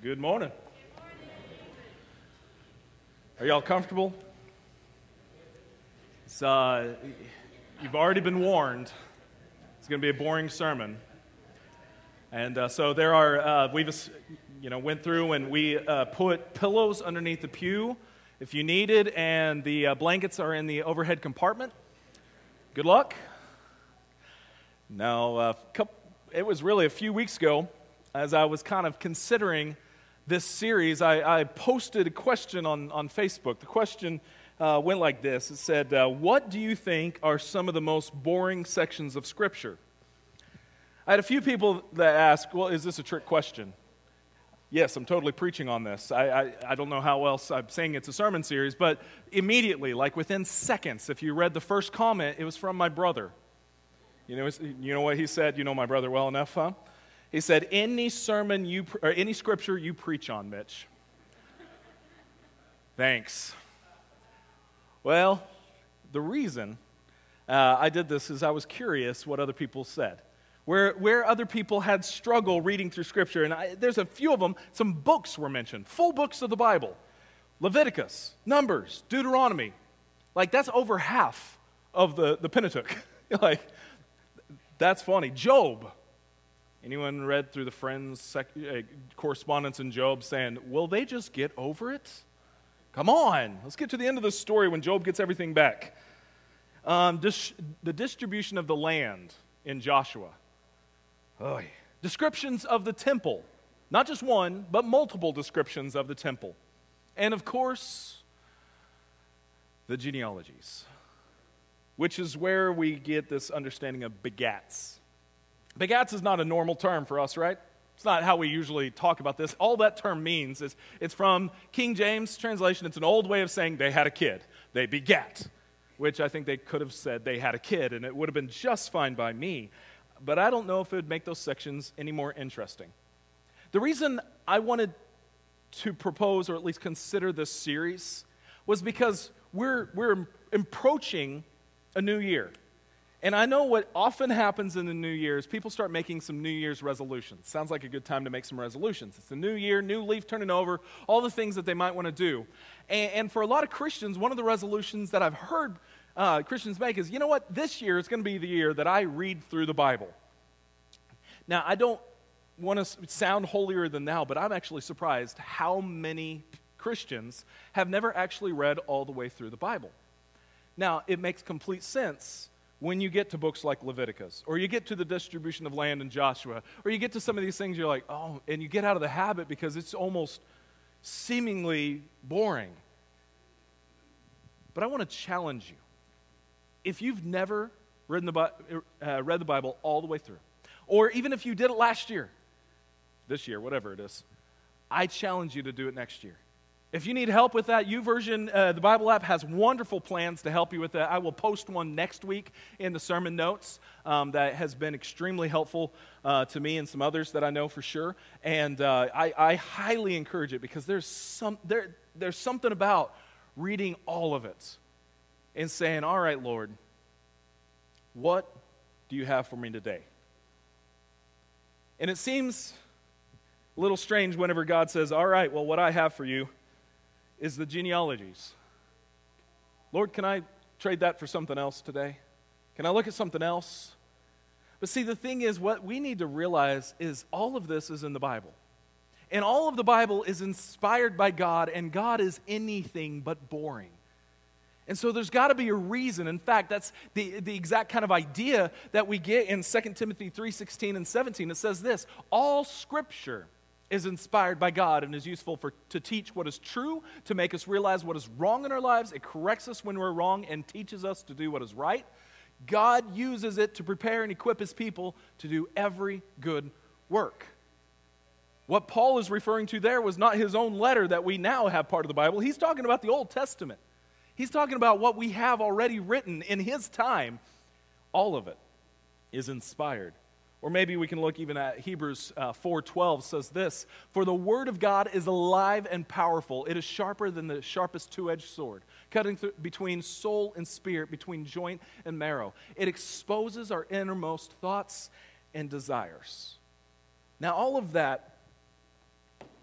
Good morning. Good morning. Are y'all comfortable? It's, you've already been warned. It's going to be a boring sermon. And so there are, went through and we put pillows underneath the pew if you needed, and the blankets are in the overhead compartment. Good luck. Now, it was really a few weeks ago, as I was kind of considering this series, I posted a question on Facebook. The question went like this. It said, what do you think are some of the most boring sections of Scripture? I had a few people that asked, well, is this a trick question? Yes, I'm totally preaching on this. I don't know how else I'm saying it's a sermon series, but immediately, like within seconds, if you read the first comment, it was from my brother. You know what he said? You know my brother well enough, huh? He said, any scripture you preach on, Mitch. Thanks. Well, the reason I did this is I was curious what other people said, where other people had struggle reading through Scripture. And there's a few of them. Some books were mentioned, full books of the Bible. Leviticus, Numbers, Deuteronomy. Like, that's over half of the Pentateuch. Like, that's funny. Job. Anyone read through the Friends correspondence in Job saying, will they just get over it? Come on. Let's get to the end of the story when Job gets everything back. The distribution of the land in Joshua. Oh, yeah. Descriptions of the temple. Not just one, but multiple descriptions of the temple. And of course, the genealogies, which is where we get this understanding of begats. Begats is not a normal term for us, right? It's not how we usually talk about this. All that term means is it's from King James translation. It's an old way of saying they had a kid. They begat, which I think they could have said they had a kid, and it would have been just fine by me. But I don't know if it would make those sections any more interesting. The reason I wanted to propose or at least consider this series was because we're approaching a new year. And I know what often happens in the new year is people start making some New Year's resolutions. Sounds like a good time to make some resolutions. It's the new year, new leaf turning over, all the things that they might want to do. And for a lot of Christians, one of the resolutions that I've heard Christians make is, you know what, this year is going to be the year that I read through the Bible. Now, I don't want to sound holier than thou, but I'm actually surprised how many Christians have never actually read all the way through the Bible. Now, it makes complete sense when you get to books like Leviticus, or you get to the distribution of land in Joshua, or you get to some of these things, you're like, oh, and you get out of the habit because it's almost seemingly boring. But I want to challenge you. If you've never read the Bible all the way through, or even if you did it last year, this year, whatever it is, I challenge you to do it next year. If you need help with that, YouVersion, the Bible app has wonderful plans to help you with that. I will post one next week in the sermon notes that has been extremely helpful to me and some others that I know for sure. And I highly encourage it because there's something about reading all of it and saying, all right, Lord, what do you have for me today? And it seems a little strange whenever God says, all right, well, what I have for you is the genealogies. Lord, can I trade that for something else today? Can I look at something else? But see, the thing is, what we need to realize is all of this is in the Bible. And all of the Bible is inspired by God, and God is anything but boring. And so there's got to be a reason. In fact, that's the exact kind of idea that we get in 2 Timothy 3:16 and 17. It says this, all Scripture is inspired by God and is useful to teach what is true, to make us realize what is wrong in our lives. It corrects us when we're wrong and teaches us to do what is right. God uses it to prepare and equip His people to do every good work. What Paul is referring to there was not his own letter that we now have part of the Bible. He's talking about the Old Testament. He's talking about what we have already written in his time. All of it is inspired. Or maybe we can look even at Hebrews 4:12 says this, for the word of God is alive and powerful. It is sharper than the sharpest two-edged sword, cutting between soul and spirit, between joint and marrow. It exposes our innermost thoughts and desires. Now all of that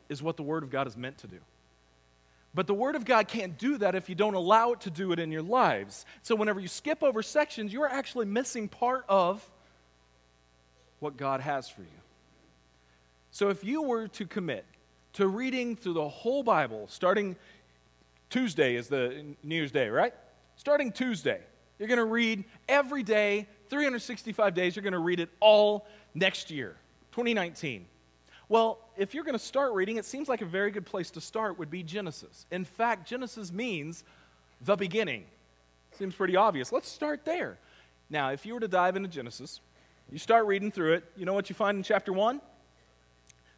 is what the Word of God is meant to do. But the Word of God can't do that if you don't allow it to do it in your lives. So whenever you skip over sections, you're actually missing part of what God has for you. So if you were to commit to reading through the whole Bible, starting Tuesday is the New Year's Day, right? Starting Tuesday, you're going to read every day, 365 days, you're going to read it all next year, 2019. Well, if you're going to start reading, it seems like a very good place to start would be Genesis. In fact, Genesis means the beginning. Seems pretty obvious. Let's start there. Now, if you were to dive into Genesis, you start reading through it, you know what you find in chapter 1?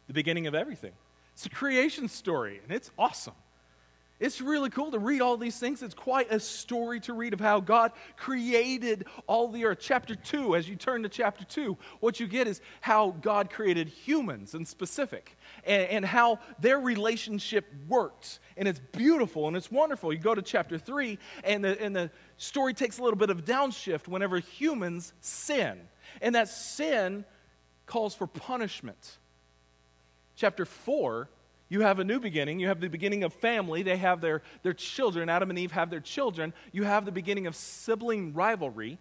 The beginning of everything. It's a creation story, and it's awesome. It's really cool to read all these things. It's quite a story to read of how God created all the earth. Chapter 2, as you turn to chapter 2, what you get is how God created humans in specific and how their relationship worked. And it's beautiful and it's wonderful. You go to chapter 3 and the story takes a little bit of downshift whenever humans sin. And that sin calls for punishment. Chapter 4, you have a new beginning. You have the beginning of family. They have their children. Adam and Eve have their children. You have the beginning of sibling rivalry,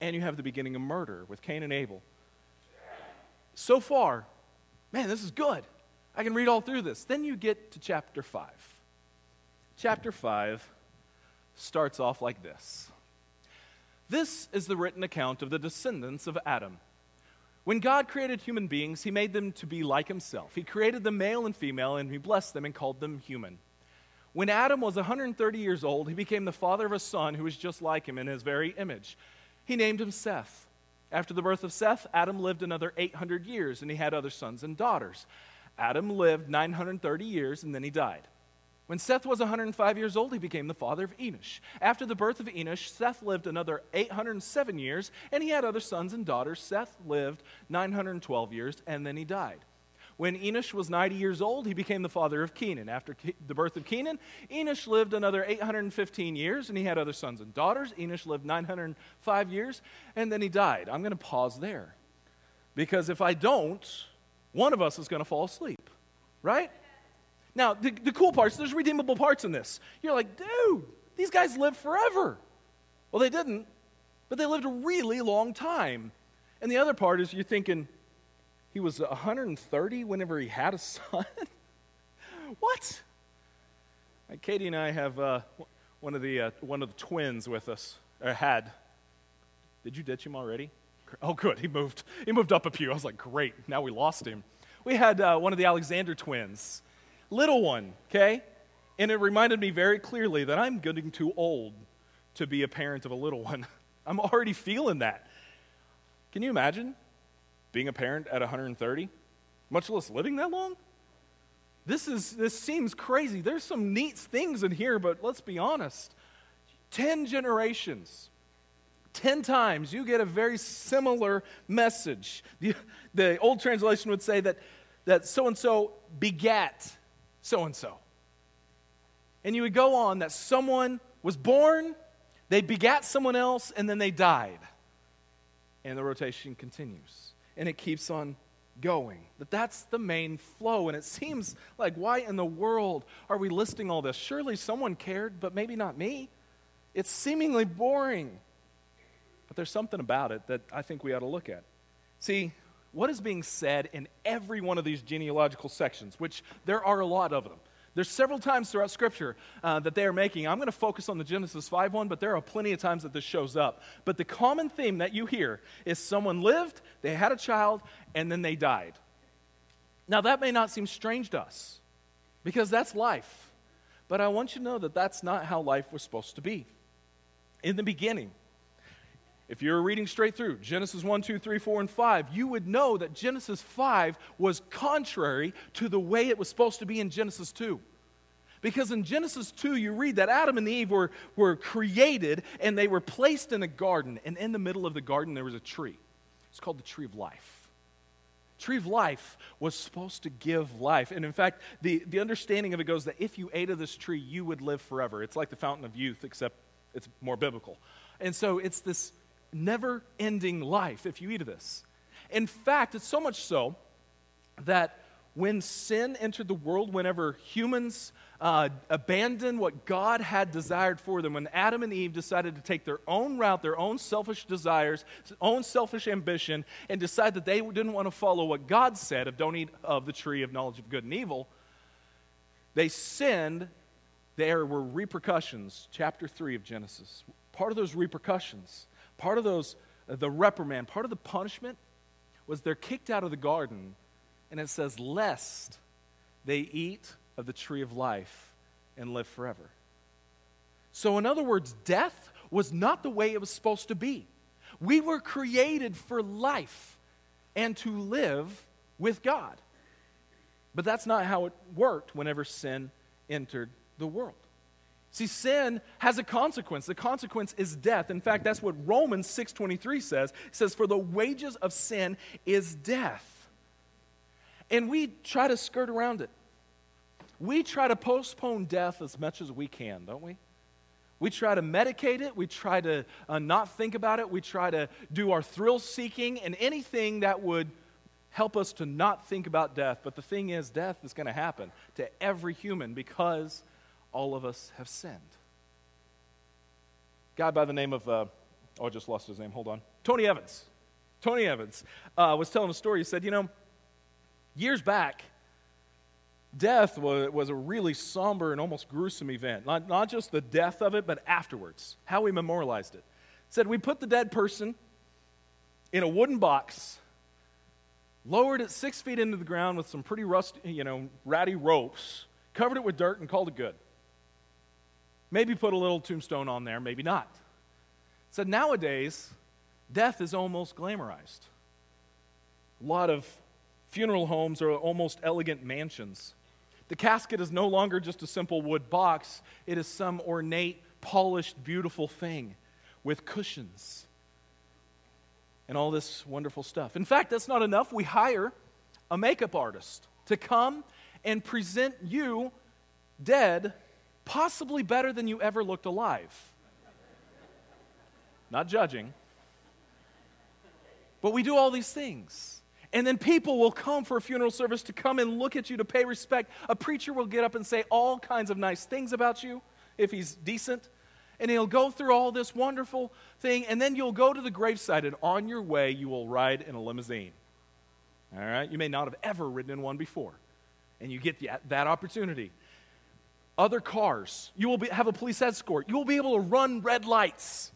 and you have the beginning of murder with Cain and Abel. So far, man, this is good. I can read all through this. Then you get to chapter 5. Chapter 5 starts off like this. This is the written account of the descendants of Adam. When God created human beings, He made them to be like Himself. He created them male and female, and He blessed them and called them human. When Adam was 130 years old, he became the father of a son who was just like him in his very image. He named him Seth. After the birth of Seth, Adam lived another 800 years, and he had other sons and daughters. Adam lived 930 years, and then he died. When Seth was 105 years old, he became the father of Enosh. After the birth of Enosh, Seth lived another 807 years, and he had other sons and daughters. Seth lived 912 years, and then he died. When Enosh was 90 years old, he became the father of Kenan. After the birth of Kenan, Enosh lived another 815 years, and he had other sons and daughters. Enosh lived 905 years, and then he died. I'm going to pause there, because if I don't, one of us is going to fall asleep, right? Now, the cool parts, there's redeemable parts in this. You're like, dude, these guys lived forever. Well, they didn't, but they lived a really long time. And the other part is you're thinking, he was 130 whenever he had a son? What? Katie and I have one of the twins with us, or had. Did you ditch him already? Oh, good, he moved. He moved up a pew. I was like, great, now we lost him. We had one of the Alexander twins. Little one, okay? And it reminded me very clearly that I'm getting too old to be a parent of a little one. I'm already feeling that. Can you imagine being a parent at 130? Much less living that long? This seems crazy. There's some neat things in here, but let's be honest. 10 generations. 10 times you get a very similar message. The old translation would say that so-and-so begat so-and-so. And you would go on that someone was born, they begat someone else, and then they died. And the rotation continues. And it keeps on going. But that's the main flow. And it seems like, why in the world are we listing all this? Surely someone cared, but maybe not me. It's seemingly boring. But there's something about it that I think we ought to look at. See, what is being said in every one of these genealogical sections, which there are a lot of them. There's several times throughout Scripture that they are making. I'm going to focus on the Genesis 5 one, but there are plenty of times that this shows up. But the common theme that you hear is someone lived, they had a child, and then they died. Now, that may not seem strange to us, because that's life. But I want you to know that that's not how life was supposed to be. In the beginning, if you're reading straight through Genesis 1, 2, 3, 4, and 5, you would know that Genesis 5 was contrary to the way it was supposed to be in Genesis 2. Because in Genesis 2, you read that Adam and Eve were created, and they were placed in a garden. And in the middle of the garden, there was a tree. It's called the Tree of Life. The Tree of Life was supposed to give life. And in fact, the understanding of it goes that if you ate of this tree, you would live forever. It's like the Fountain of Youth, except it's more biblical. And so it's this never-ending life if you eat of this. In fact, it's so much so that when sin entered the world, whenever humans abandoned what God had desired for them, when Adam and Eve decided to take their own route, their own selfish desires, their own selfish ambition, and decide that they didn't want to follow what God said of don't eat of the tree of knowledge of good and evil, they sinned. There were repercussions, chapter 3 of Genesis. Part of those repercussions, part of those, the reprimand, part of the punishment was they're kicked out of the garden, and it says, lest they eat of the tree of life and live forever. So in other words, death was not the way it was supposed to be. We were created for life and to live with God. But that's not how it worked whenever sin entered the world. See, sin has a consequence. The consequence is death. In fact, that's what Romans 6:23 says. It says, for the wages of sin is death. And we try to skirt around it. We try to postpone death as much as we can, don't we? We try to medicate it. We try to not think about it. We try to do our thrill-seeking and anything that would help us to not think about death. But the thing is, death is going to happen to every human because all of us have sinned. A guy by the name of, I just lost his name, hold on, Tony Evans was telling a story. He said, years back, death was a really somber and almost gruesome event. Not just the death of it, but afterwards, how we memorialized it. He said, we put the dead person in a wooden box, lowered it 6 feet into the ground with some pretty rusty, ratty ropes, covered it with dirt and called it good. Maybe put a little tombstone on there, maybe not. So nowadays, death is almost glamorized. A lot of funeral homes are almost elegant mansions. The casket is no longer just a simple wood box. It is some ornate, polished, beautiful thing with cushions and all this wonderful stuff. In fact, that's not enough. We hire a makeup artist to come and present you dead, possibly better than you ever looked alive. Not judging. But we do all these things. And then people will come for a funeral service to come and look at you, to pay respect. A preacher will get up and say all kinds of nice things about you, if he's decent. And he'll go through all this wonderful thing. And then you'll go to the gravesite, and on your way, you will ride in a limousine. All right? You may not have ever ridden in one before. And you get that opportunity. Other cars. You will have a police escort. You will be able to run red lights.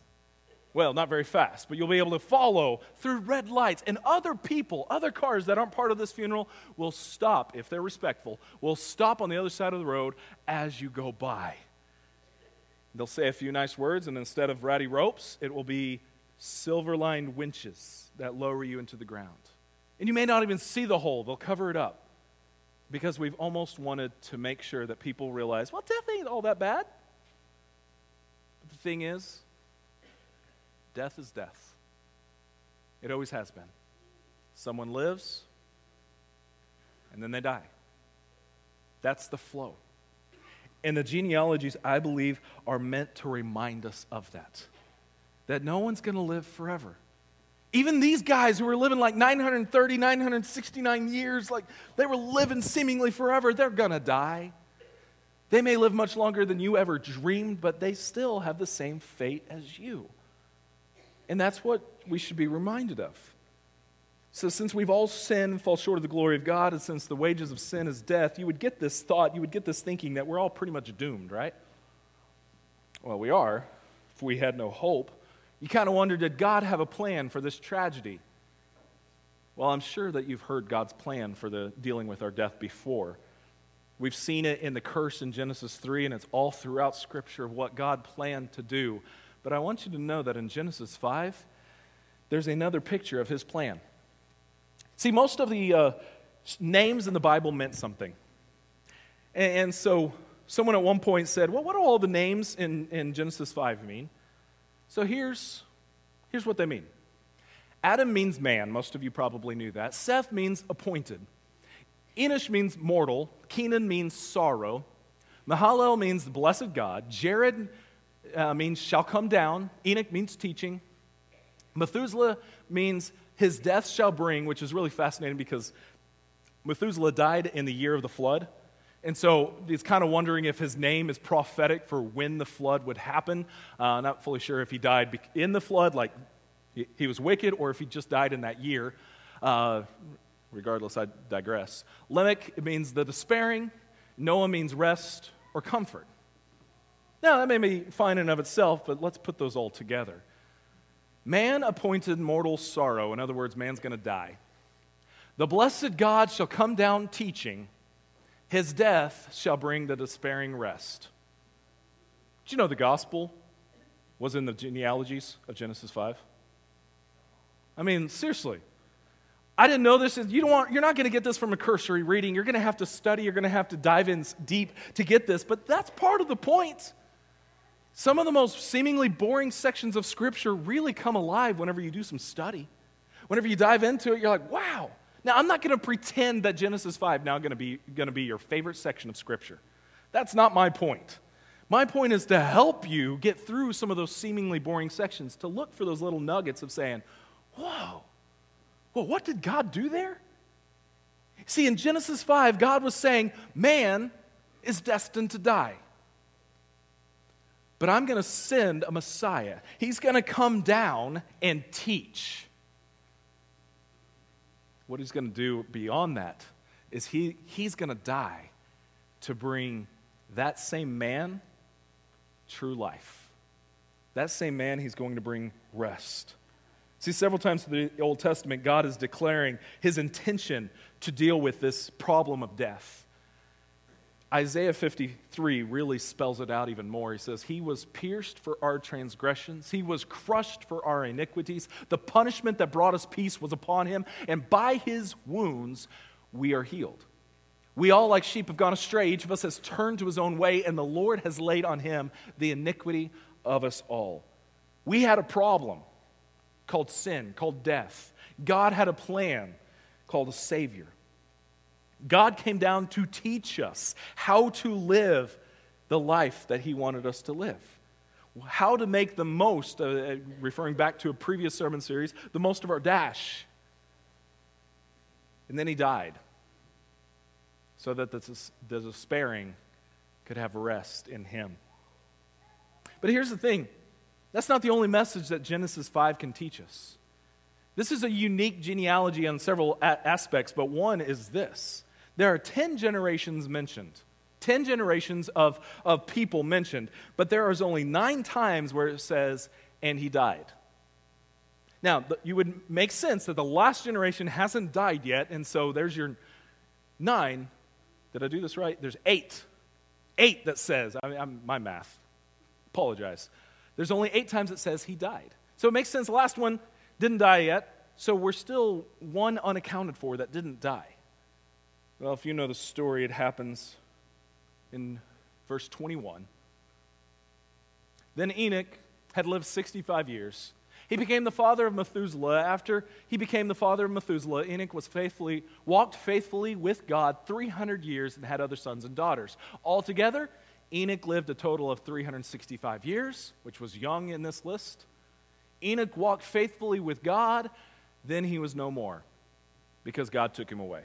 Well, not very fast, but you'll be able to follow through red lights. And other people, other cars that aren't part of this funeral will stop, if they're respectful, will stop on the other side of the road as you go by. They'll say a few nice words, and instead of ratty ropes, it will be silver-lined winches that lower you into the ground. And you may not even see the hole. They'll cover it up. Because we've almost wanted to make sure that people realize, well, death ain't all that bad. But the thing is, death is death. It always has been. Someone lives, and then they die. That's the flow. And the genealogies, I believe, are meant to remind us of that. That no one's going to live forever. Even these guys who were living like 930, 969 years, like they were living seemingly forever, they're going to die. They may live much longer than you ever dreamed, but they still have the same fate as you. And that's what we should be reminded of. So since we've all sinned and fall short of the glory of God, and since the wages of sin is death, you would get this thought, you would get this thinking that we're all pretty much doomed, right? Well, we are, if we had no hope. You kind of wonder, did God have a plan for this tragedy? Well, I'm sure that you've heard God's plan for the dealing with our death before. We've seen it in the curse in Genesis 3, and it's all throughout Scripture what God planned to do. But I want you to know that in Genesis 5, there's another picture of his plan. See, most of the names in the Bible meant something. And so someone at one point said, well, what do all the names in Genesis 5 mean? So here's what they mean. Adam means man. Most of you probably knew that. Seth means appointed. Enosh means mortal. Kenan means sorrow. Mahalalel means the blessed God. Jared means shall come down. Enoch means teaching. Methuselah means his death shall bring, which is really fascinating because Methuselah died in the year of the flood. And so he's kind of wondering if his name is prophetic for when the flood would happen. Not fully sure if he died in the flood, like he was wicked, or if he just died in that year. Regardless, I digress. Lamech means the despairing. Noah means rest or comfort. Now, that may be fine in and of itself, but let's put those all together. Man appointed mortal sorrow. In other words, man's going to die. The blessed God shall come down teaching. His death shall bring the despairing rest. Did you know the gospel was in the genealogies of Genesis 5? I mean, seriously. I didn't know this. You're not going to get this from a cursory reading. You're going to have to study. You're going to have to dive in deep to get this. But that's part of the point. Some of the most seemingly boring sections of Scripture really come alive whenever you do some study. Whenever you dive into it, you're like, wow. Now, I'm not going to pretend that Genesis 5 now going to be your favorite section of Scripture. That's not my point. My point is to help you get through some of those seemingly boring sections, to look for those little nuggets of saying, whoa, what did God do there? See, in Genesis 5, God was saying, man is destined to die. But I'm going to send a Messiah. He's going to come down and teach. What he's going to do beyond that is he's going to die to bring that same man true life. That same man, he's going to bring rest. See, several times through the Old Testament, God is declaring his intention to deal with this problem of death. Isaiah 53 really spells it out even more. He says, he was pierced for our transgressions. He was crushed for our iniquities. The punishment that brought us peace was upon him, and by his wounds we are healed. We all like sheep have gone astray. Each of us has turned to his own way, and the Lord has laid on him the iniquity of us all. We had a problem called sin, called death. God had a plan called a Savior. God came down to teach us how to live the life that he wanted us to live. How to make the most, referring back to a previous sermon series, the most of our dash. And then he died so that the despairing could have rest in him. But here's the thing. That's not the only message that Genesis 5 can teach us. This is a unique genealogy on several aspects, but one is this. There are 10 generations mentioned, 10 generations of people mentioned, but there is only 9 times where it says, and he died. Now, you would make sense that the last generation hasn't died yet, and so there's your 9. Did I do this right? There's 8. 8 that says, my math, apologize. There's only 8 times it says he died. So it makes sense the last one didn't die yet, so we're still one unaccounted for that didn't die. Well, if you know the story, it happens in verse 21. Then Enoch had lived 65 years. He became the father of Methuselah. After he became the father of Methuselah, Enoch walked faithfully with God 300 years and had other sons and daughters. Altogether, Enoch lived a total of 365 years, which was young in this list. Enoch walked faithfully with God, then he was no more because God took him away.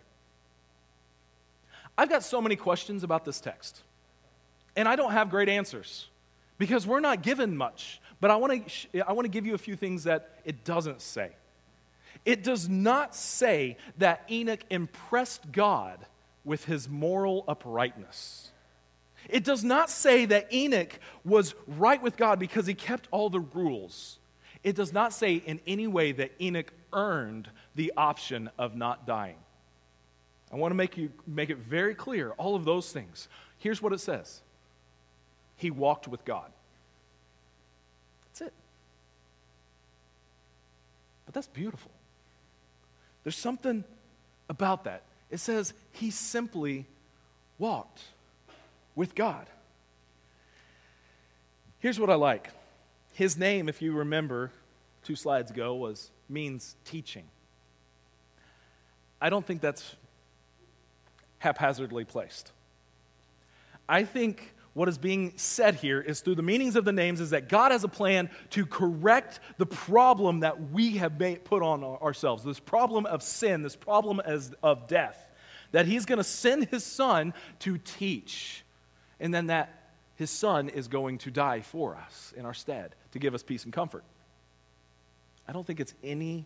I've got so many questions about this text, and I don't have great answers because we're not given much, but I want to give you a few things that it doesn't say. It does not say that Enoch impressed God with his moral uprightness. It does not say that Enoch was right with God because he kept all the rules. It does not say in any way that Enoch earned the option of not dying. I want to make it very clear, all of those things. Here's what it says. He walked with God. That's it. But that's beautiful. There's something about that. It says he simply walked with God. Here's what I like. His name, if you remember, 2 slides ago, means teaching. I don't think that's haphazardly placed. I think what is being said here is through the meanings of the names is that God has a plan to correct the problem that we have put on ourselves, this problem of sin, this problem of death. that he's going to send his son to teach, and then that his son is going to die for us in our stead to give us peace and comfort. I don't think it's any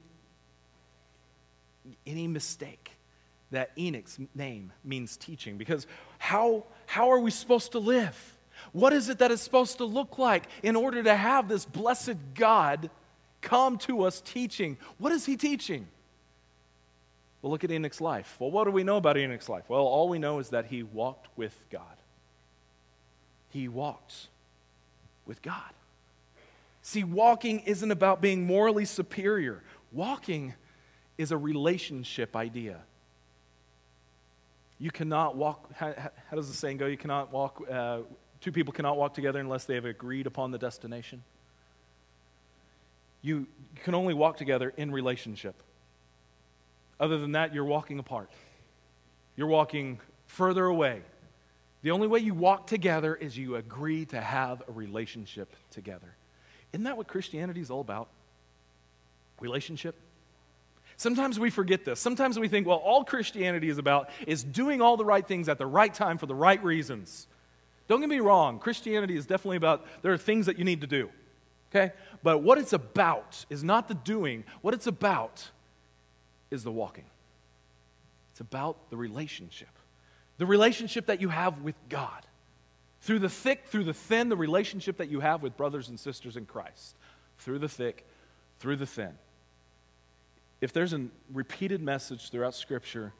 mistake that Enoch's name means teaching, because how are we supposed to live? What is it that it's supposed to look like in order to have this blessed God come to us teaching? What is he teaching? Well, look at Enoch's life. Well, what do we know about Enoch's life? Well, all we know is that he walked with God. He walked with God. See, walking isn't about being morally superior. Walking is a relationship idea. You cannot walk, how does the saying go? You cannot walk, two people cannot walk together unless they have agreed upon the destination. You can only walk together in relationship. Other than that, you're walking apart. You're walking further away. The only way you walk together is you agree to have a relationship together. Isn't that what Christianity is all about? Relationship? Sometimes we forget this. Sometimes we think, well, all Christianity is about is doing all the right things at the right time for the right reasons. Don't get me wrong. Christianity is definitely about, there are things that you need to do, okay? But what it's about is not the doing. What it's about is the walking. It's about the relationship. The relationship that you have with God. Through the thick, through the thin, the relationship that you have with brothers and sisters in Christ. Through the thick, through the thin. If there's a repeated message throughout Scripture,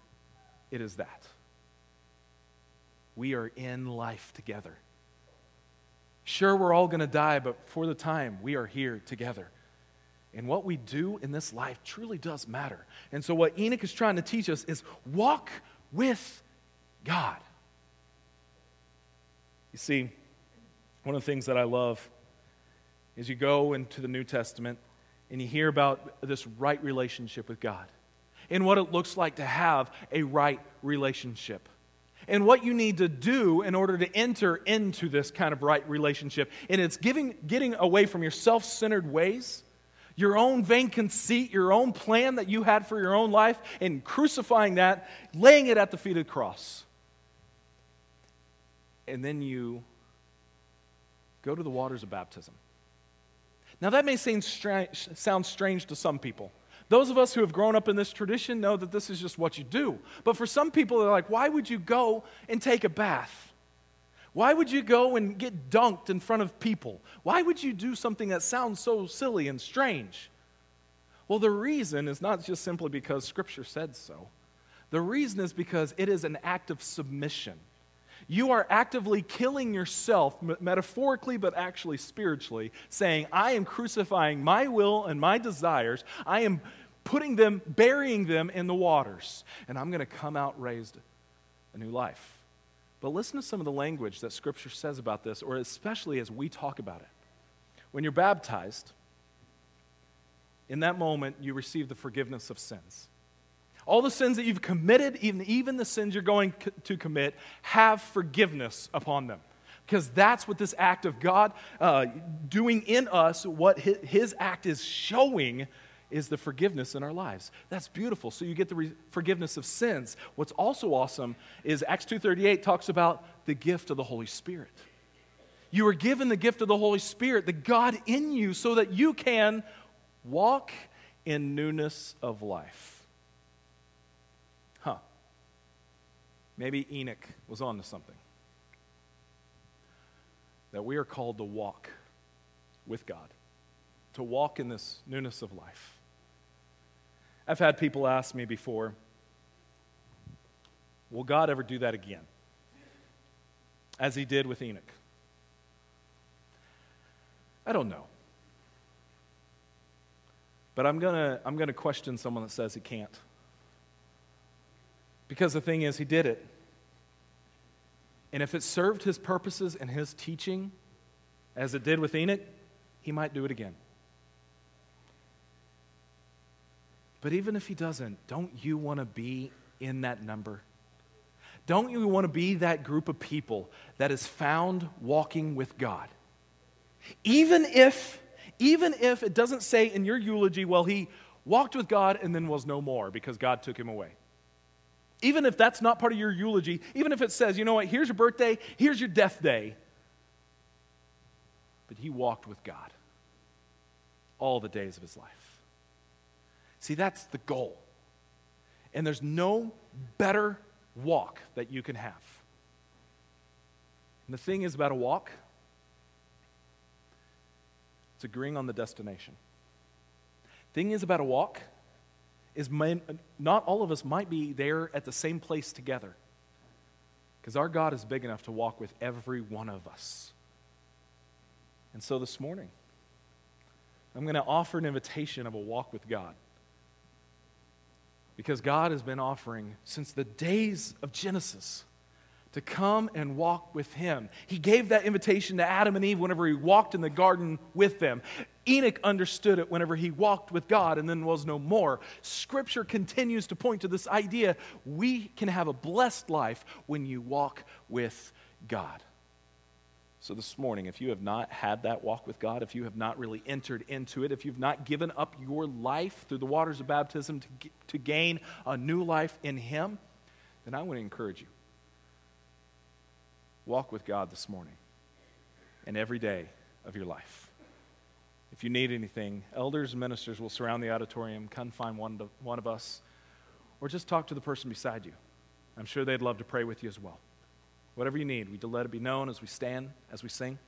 it is that. We are in life together. Sure, we're all going to die, but for the time, we are here together. And what we do in this life truly does matter. And so what Enoch is trying to teach us is walk with God. You see, one of the things that I love is you go into the New Testament and you hear about this right relationship with God and what it looks like to have a right relationship and what you need to do in order to enter into this kind of right relationship. And it's getting away from your self-centered ways, your own vain conceit, your own plan that you had for your own life, and crucifying that, laying it at the feet of the cross. And then you go to the waters of baptism. Now that may seem sound strange to some people. Those of us who have grown up in this tradition know that this is just what you do. But for some people, they're like, why would you go and take a bath? Why would you go and get dunked in front of people? Why would you do something that sounds so silly and strange? Well, the reason is not just simply because Scripture said so. The reason is because it is an act of submission. You are actively killing yourself, metaphorically but actually spiritually, saying, I am crucifying my will and my desires. I am putting them, burying them in the waters. And I'm going to come out raised a new life. But listen to some of the language that Scripture says about this, or especially as we talk about it. When you're baptized, in that moment you receive the forgiveness of sins. All the sins that you've committed, even the sins you're going to commit, have forgiveness upon them. Because that's what this act of God doing in us, what his act is showing, is the forgiveness in our lives. That's beautiful. So you get the forgiveness of sins. What's also awesome is Acts 2:38 talks about the gift of the Holy Spirit. You were given the gift of the Holy Spirit, the God in you, so that you can walk in newness of life. Maybe Enoch was on to something. That we are called to walk with God, to walk in this newness of life. I've had people ask me before, will God ever do that again? As he did with Enoch. I don't know. But I'm gonna question someone that says he can't. Because the thing is, he did it. And if it served his purposes and his teaching, as it did with Enoch, he might do it again. But even if he doesn't, don't you want to be in that number? Don't you want to be that group of people that is found walking with God? Even if it doesn't say in your eulogy, well, he walked with God and then was no more because God took him away. Even if that's not part of your eulogy, even if it says, you know what, here's your birthday, here's your death day. But he walked with God all the days of his life. See, that's the goal. And there's no better walk that you can have. And the thing is about a walk, it's agreeing on the destination. The thing is about a walk is not all of us might be there at the same place together, because our God is big enough to walk with every one of us. And so this morning, I'm going to offer an invitation of a walk with God, because God has been offering since the days of Genesis to come and walk with him. He gave that invitation to Adam and Eve whenever he walked in the garden with them. Enoch understood it whenever he walked with God and then was no more. Scripture continues to point to this idea. We can have a blessed life when you walk with God. So this morning, if you have not had that walk with God, if you have not really entered into it, if you've not given up your life through the waters of baptism to gain a new life in him, then I want to encourage you. Walk with God this morning and every day of your life. If you need anything, elders and ministers will surround the auditorium. Come find one of us, or just talk to the person beside you. I'm sure they'd love to pray with you as well. Whatever you need, we let it be known as we stand, as we sing.